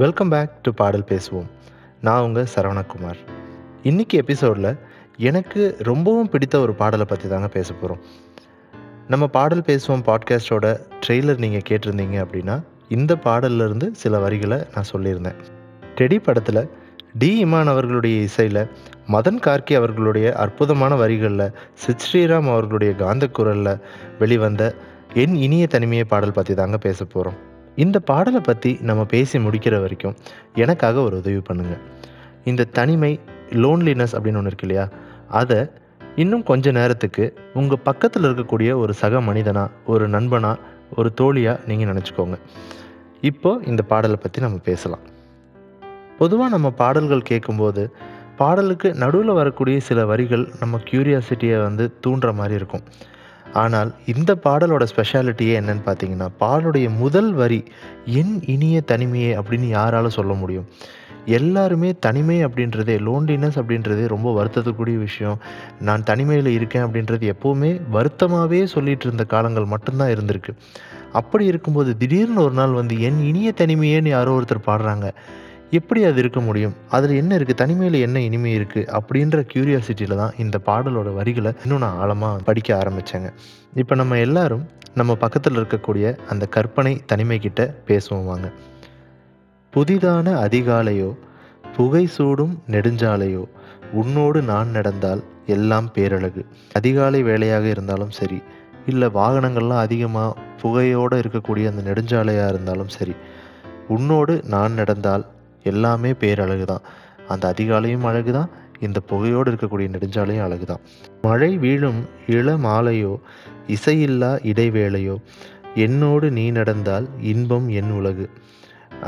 Welcome back to பாடல் பேசுவோம். நான் உங்கள் சரவணகுமார். இன்றைக்கி எபிசோடில் எனக்கு ரொம்பவும் பிடித்த ஒரு பாடலை பற்றி தாங்க பேச போகிறோம். நம்ம பாடல் பேசுவோம் பாட்காஸ்டோட ட்ரெய்லர் நீங்கள் கேட்டிருந்தீங்க அப்படின்னா இந்த பாடல்லேருந்து சில வரிகளை நான் சொல்லியிருந்தேன். டெடி படத்தில் டி. இமான் அவர்களுடைய இசையில் மதன் கார்க்கி அவர்களுடைய அற்புதமான வரிகளில் சித் ஸ்ரீராம் அவர்களுடைய காந்த குரலில் வெளிவந்த என் இனிய தனிமையை பாடல் பற்றி தாங்க பேச போகிறோம். இந்த பாடலை பற்றி நம்ம பேசி முடிக்கிற வரைக்கும் எனக்காக ஒரு உதவி பண்ணுங்கள். இந்த தனிமை, லோன்லினஸ் அப்படின்னு ஒன்று இருக்கு இல்லையா, அதை இன்னும் கொஞ்சம் நேரத்துக்கு உங்கள் பக்கத்தில் இருக்கக்கூடிய ஒரு சக மனிதனாக, ஒரு நண்பனாக, ஒரு தோழியாக நீங்கள் நினச்சிக்கோங்க. இப்போது இந்த பாடலை பற்றி நம்ம பேசலாம். பொதுவாக நம்ம பாடல்கள் கேட்கும்போது பாடலுக்கு நடுவில் வரக்கூடிய சில வரிகள் நம்ம க்யூரியாசிட்டியை தூண்டுற மாதிரி இருக்கும். ஆனால் இந்த பாடலோட ஸ்பெஷாலிட்டியே என்னன்னு பார்த்தீங்கன்னா, பாடலுடைய முதல் வரி என் இனிய தனிமையே அப்படின்னு யாராலும் சொல்ல முடியும்? எல்லாருமே தனிமை அப்படின்றதே, லோன்லினஸ் அப்படின்றதே ரொம்ப வருத்தத்துக்குரிய விஷயம். நான் தனிமையில் இருக்கேன் அப்படின்றது எப்போவுமே வருத்தமாகவே சொல்லிகிட்டு இருந்த காலங்கள் மட்டும்தான் இருந்திருக்கு. அப்படி இருக்கும்போது திடீர்னு ஒரு நாள் என் இனிய தனிமையேன்னு யாரோ ஒருத்தர் பாடுறாங்க. எப்படி அது இருக்க முடியும்? அதில் என்ன இருக்குது, தனிமையில் என்ன இனிமை இருக்குது அப்படின்ற க்யூரியாசிட்டியில் தான் இந்த பாடலோட வரிகளை இன்னும் நான் ஆழமாக படிக்க ஆரம்பித்தேங்க. இப்போ நம்ம எல்லாரும் நம்ம பக்கத்தில் இருக்கக்கூடிய அந்த கற்பனை தனிமைக்கிட்ட பேசுவாங்க. புதிதான அதிகாலையோ, புகை சூடும் நெடுஞ்சாலையோ, உன்னோடு நான் நடந்தால் எல்லாம் பேரழகு. அதிகாலை வேலையாக இருந்தாலும் சரி, இல்லை வாகனங்கள்லாம் அதிகமாக புகையோடு இருக்கக்கூடிய அந்த நெடுஞ்சாலையாக இருந்தாலும் சரி, உன்னோடு நான் நடந்தால் எல்லாமே பேரழகு தான். அந்த அதிகாலையும் அழகு தான், இந்த புகையோடு இருக்கக்கூடிய நெடுஞ்சாலையும் அழகு தான். மழை வீழும் இள மாலையோ, இசையில்லா இடைவேளையோ, என்னோடு நீ நடந்தால் இன்பம் என் உலகு.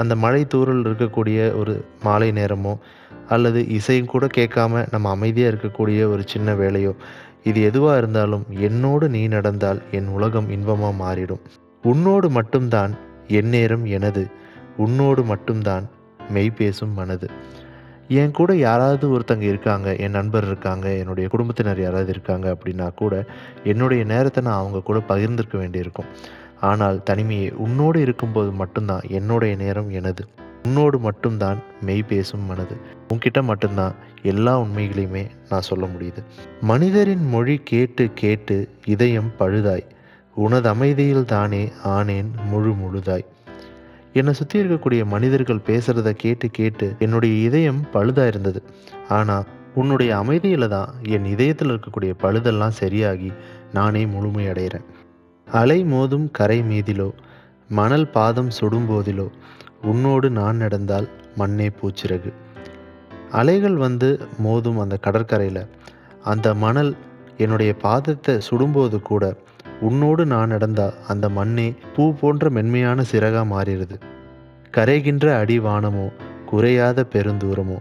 அந்த மழை தூறல் இருக்கக்கூடிய ஒரு மாலை நேரமோ அல்லது இசையும் கூட கேட்காம நம்ம அமைதியாக இருக்கக்கூடிய ஒரு சின்ன வேளையோ, இது எதுவாக இருந்தாலும் என்னோடு நீ நடந்தால் என் உலகம் இன்பமாக மாறிடும். உன்னோடு மட்டும்தான் என் நேரம் எனது, உன்னோடு மட்டும்தான் மெய் பேசும் மனது. என் கூட யாராவது ஒருத்தங்க இருக்காங்க, என் நண்பர் இருக்காங்க, என்னுடைய குடும்பத்தினர் யாராவது இருக்காங்க அப்படின்னா கூட என்னுடைய நேரத்தை நான் அவங்க கூட பகிர்ந்திருக்க வேண்டியிருக்கும். ஆனால் தனிமையை, உன்னோடு இருக்கும்போது மட்டும்தான் என்னுடைய நேரம் எனது, உன்னோடு மட்டும்தான் மெய் பேசும் மனது. உன்கிட்ட மட்டும்தான் எல்லா உண்மைகளையுமே நான் சொல்ல முடியுது. மனிதரின் மொழி கேட்டு கேட்டு இதயம் பழுதாய், உனது அமைதியில் தானே ஆனேன் முழு முழுதாய். என்னை சுற்றி இருக்கக்கூடிய மனிதர்கள் பேசுகிறத கேட்டு கேட்டு என்னுடைய இதயம் பழுதாக இருந்தது. ஆனால் உன்னுடைய அமைதியில் தான் என் இதயத்தில் இருக்கக்கூடிய பழுதெல்லாம் சரியாகி நானே முழுமையடைகிறேன். அலை மோதும் கரை மீதிலோ, மணல் பாதம் சுடும்போதிலோ, உன்னோடு நான் நடந்தால் மண்ணே பூச்சிறகு. அலைகள் மோதும் அந்த கடற்கரையில் அந்த மணல் என்னுடைய பாதத்தை சுடும்போது கூட உன்னோடு நான் நடந்தால் அந்த மண்ணே பூ போன்ற மென்மையான சிறகாக மாறிடுது. கரைகின்ற அடிவானமோ, குறையாத பெருந்தூரமோ,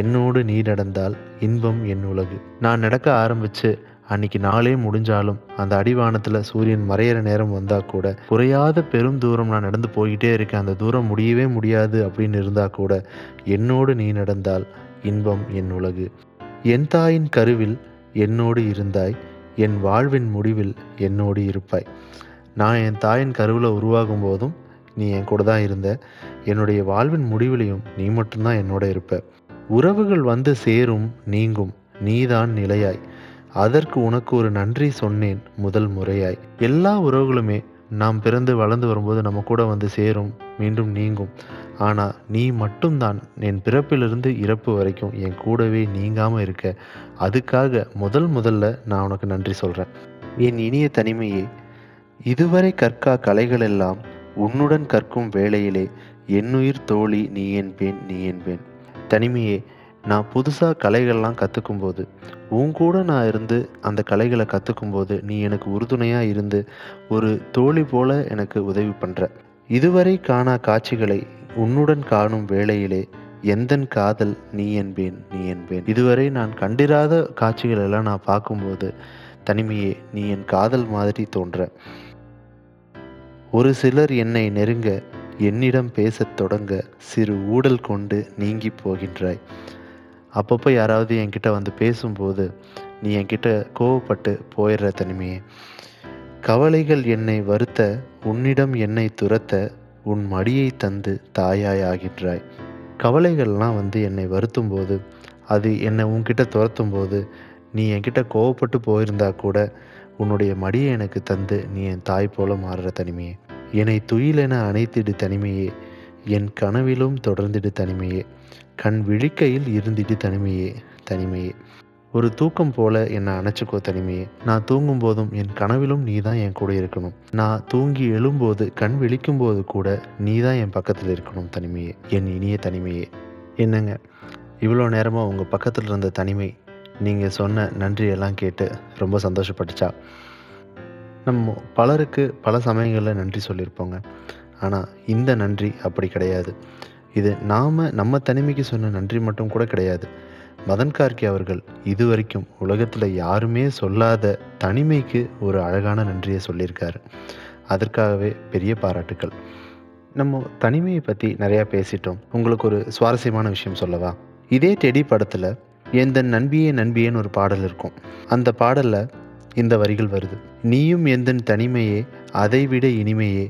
என்னோடு நீ நடந்தால் இன்பம் என் உலகு. நான் நடக்க ஆரம்பித்து அன்னைக்கு நாளே முடிஞ்சாலும் அந்த அடிவானத்தில் சூரியன் மறையிற நேரம் வந்தால் கூட, குறையாத பெரும் தூரம் நான் நடந்து போய்கிட்டே இருக்கேன், அந்த தூரம் முடியவே முடியாது அப்படின்னு இருந்தால் கூட, என்னோடு நீ நடந்தால் இன்பம் என் உலகு. என் தாயின் கருவில் என்னோடு இருந்தாய், என் வாழ்வின் முடிவில் என்னோடு இருப்பாய். நான் என் தாயின் கருவில் உருவாகும் போதும் நீ என் கூட தான் இருந்த, என்னுடைய வாழ்வின் முடிவிலையும் நீ மட்டும்தான் என்னோட இருப்ப. உறவுகள் சேரும் நீங்கும், நீதான் நிலையாய், அதற்கு உனக்கு ஒரு நன்றி சொன்னேன் முதல் முறையாய். எல்லா உறவுகளுமே நாம் பிறந்து வளர்ந்து வரும்போது நம்ம கூட சேரும், மீண்டும் நீங்கும். ஆனால் நீ மட்டும்தான் என் பிறப்பிலிருந்து இறப்பு வரைக்கும் என் கூடவே நீங்காமல் இருக்க, அதுக்காக முதல்ல நான் உனக்கு நன்றி சொல்கிறேன். என் இனிய தனிமையே, இதுவரை கற்கா கலைகளெல்லாம் உன்னுடன் கற்கும் வேளையிலே என்னுயிர் தோழி நீ என் பேன், நீ என் பேன். தனிமையே, நான் புதுசாக கலைகள்லாம் கற்றுக்கும்போது உன் கூட நான் இருந்து அந்த கலைகளை கற்றுக்கும்போது நீ எனக்கு உறுதுணையாக இருந்து ஒரு தோழி போல எனக்கு உதவி பண்ணுற. இதுவரை காணா காட்சிகளை உன்னுடன் காணும் வேளையிலே எந்தன் காதல் நீ என்பேன், நீ என்பேன். இதுவரை நான் கண்டிராத காட்சிகள் எல்லாம் நான் பார்க்கும்போது தனிமையே நீ என் காதல் மாதிரி தோன்ற. ஒரு சிலர் என்னை நெருங்க, என்னிடம் பேசத் தொடங்க, சிறு ஊடல் கொண்டு நீங்கி போகின்றாய். அப்பப்போ யாராவது என்கிட்ட பேசும்போது நீ என்கிட்ட கோவப்பட்டு போயிடுற தனிமையே. கவலைகள் என்னை வருத்த, உன்னிடம் என்னை துரத்த, உன் மடியை தந்து தாயாய் ஆகின்றாய். கவலைகள்லாம் என்னை வருத்தும் போது, அது என்னை உன்கிட்ட துரத்தும் போது, நீ என்கிட்ட கோவப்பட்டு போயிருந்தா கூட உன்னுடைய மடியை எனக்கு தந்து நீ என் தாய் போல மாறுற தனிமையே. என்னை துயிலென அணைத்திடு தனிமையே, என் கனவிலும் தொடர்ந்திடு தனிமையே, கண் விழிக்கையில் இருந்திடு தனிமையே. தனிமையே ஒரு தூக்கம் போல என்னை அணைச்சிக்கோ தனிமையே. நான் தூங்கும் போதும் என் கனவிலும் நீ தான் என் கூட இருக்கணும். நான் தூங்கி எழும்போது, கண் விழிக்கும் போது கூட நீ தான் என் பக்கத்தில் இருக்கணும் தனிமையே, என் இனிய தனிமையே. என்னங்க, இவ்வளோ நேரமாக உங்கள் பக்கத்தில் இருந்த தனிமை நீங்கள் சொன்ன நன்றியெல்லாம் கேட்டு ரொம்ப சந்தோஷப்பட்டுச்சா? நம்ம பலருக்கு பல சமயங்களில் நன்றி சொல்லியிருப்போங்க. ஆனால் இந்த நன்றி அப்படி கிடையாது. இது நம்ம தனிமைக்கு சொன்ன நன்றி மட்டும் கூட கிடையாது. மதன் கார்கி அவர்கள் இதுவரைக்கும் உலகத்தில் யாருமே சொல்லாத தனிமைக்கு ஒரு அழகான நன்றியை சொல்லியிருக்காரு. அதற்காகவே பெரிய பாராட்டுக்கள். நம்ம தனிமையை பற்றி நிறையா பேசிட்டோம். உங்களுக்கு ஒரு சுவாரஸ்யமான விஷயம் சொல்லவா? இதே டெடி படத்தில் எந்தன் நண்பியே நண்பியேன்னு ஒரு பாடல் இருக்கும். அந்த பாடலில் இந்த வரிகள் வருது: நீயும் எந்தன் தனிமையே, அதைவிட இனிமையே,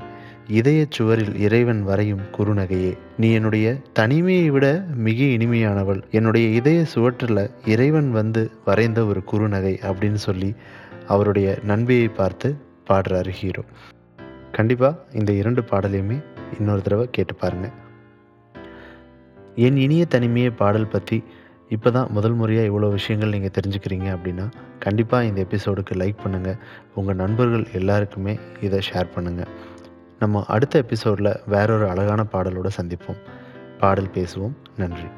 இதய சுவரில் இறைவன் வரையும் குறுநகையே. நீ என்னுடைய தனிமையை விட மிக இனிமையானவள், என்னுடைய இதய சுவற்றில் இறைவன் வரைந்த ஒரு குறுநகை அப்படின்னு சொல்லி அவருடைய நண்பியை பார்த்து பாடுறாரு ஹீரோ. கண்டிப்பாக இந்த இரண்டு பாடலையுமே இன்னொரு தடவை கேட்டு பாருங்கள். என் இனிய தனிமையை பாடல் பற்றி இப்போ தான் முதல் முறையாக இவ்வளோ விஷயங்கள் நீங்கள் தெரிஞ்சுக்கிறீங்க அப்படின்னா கண்டிப்பாக இந்த எபிசோடுக்கு லைக் பண்ணுங்கள். உங்கள் நண்பர்கள் எல்லாருக்குமே இதை ஷேர் பண்ணுங்கள். நம்ம அடுத்த எபிசோடில் வேறொரு அழகான பாடலோடு சந்திப்போம். பாடல் பேசுவோம். நன்றி.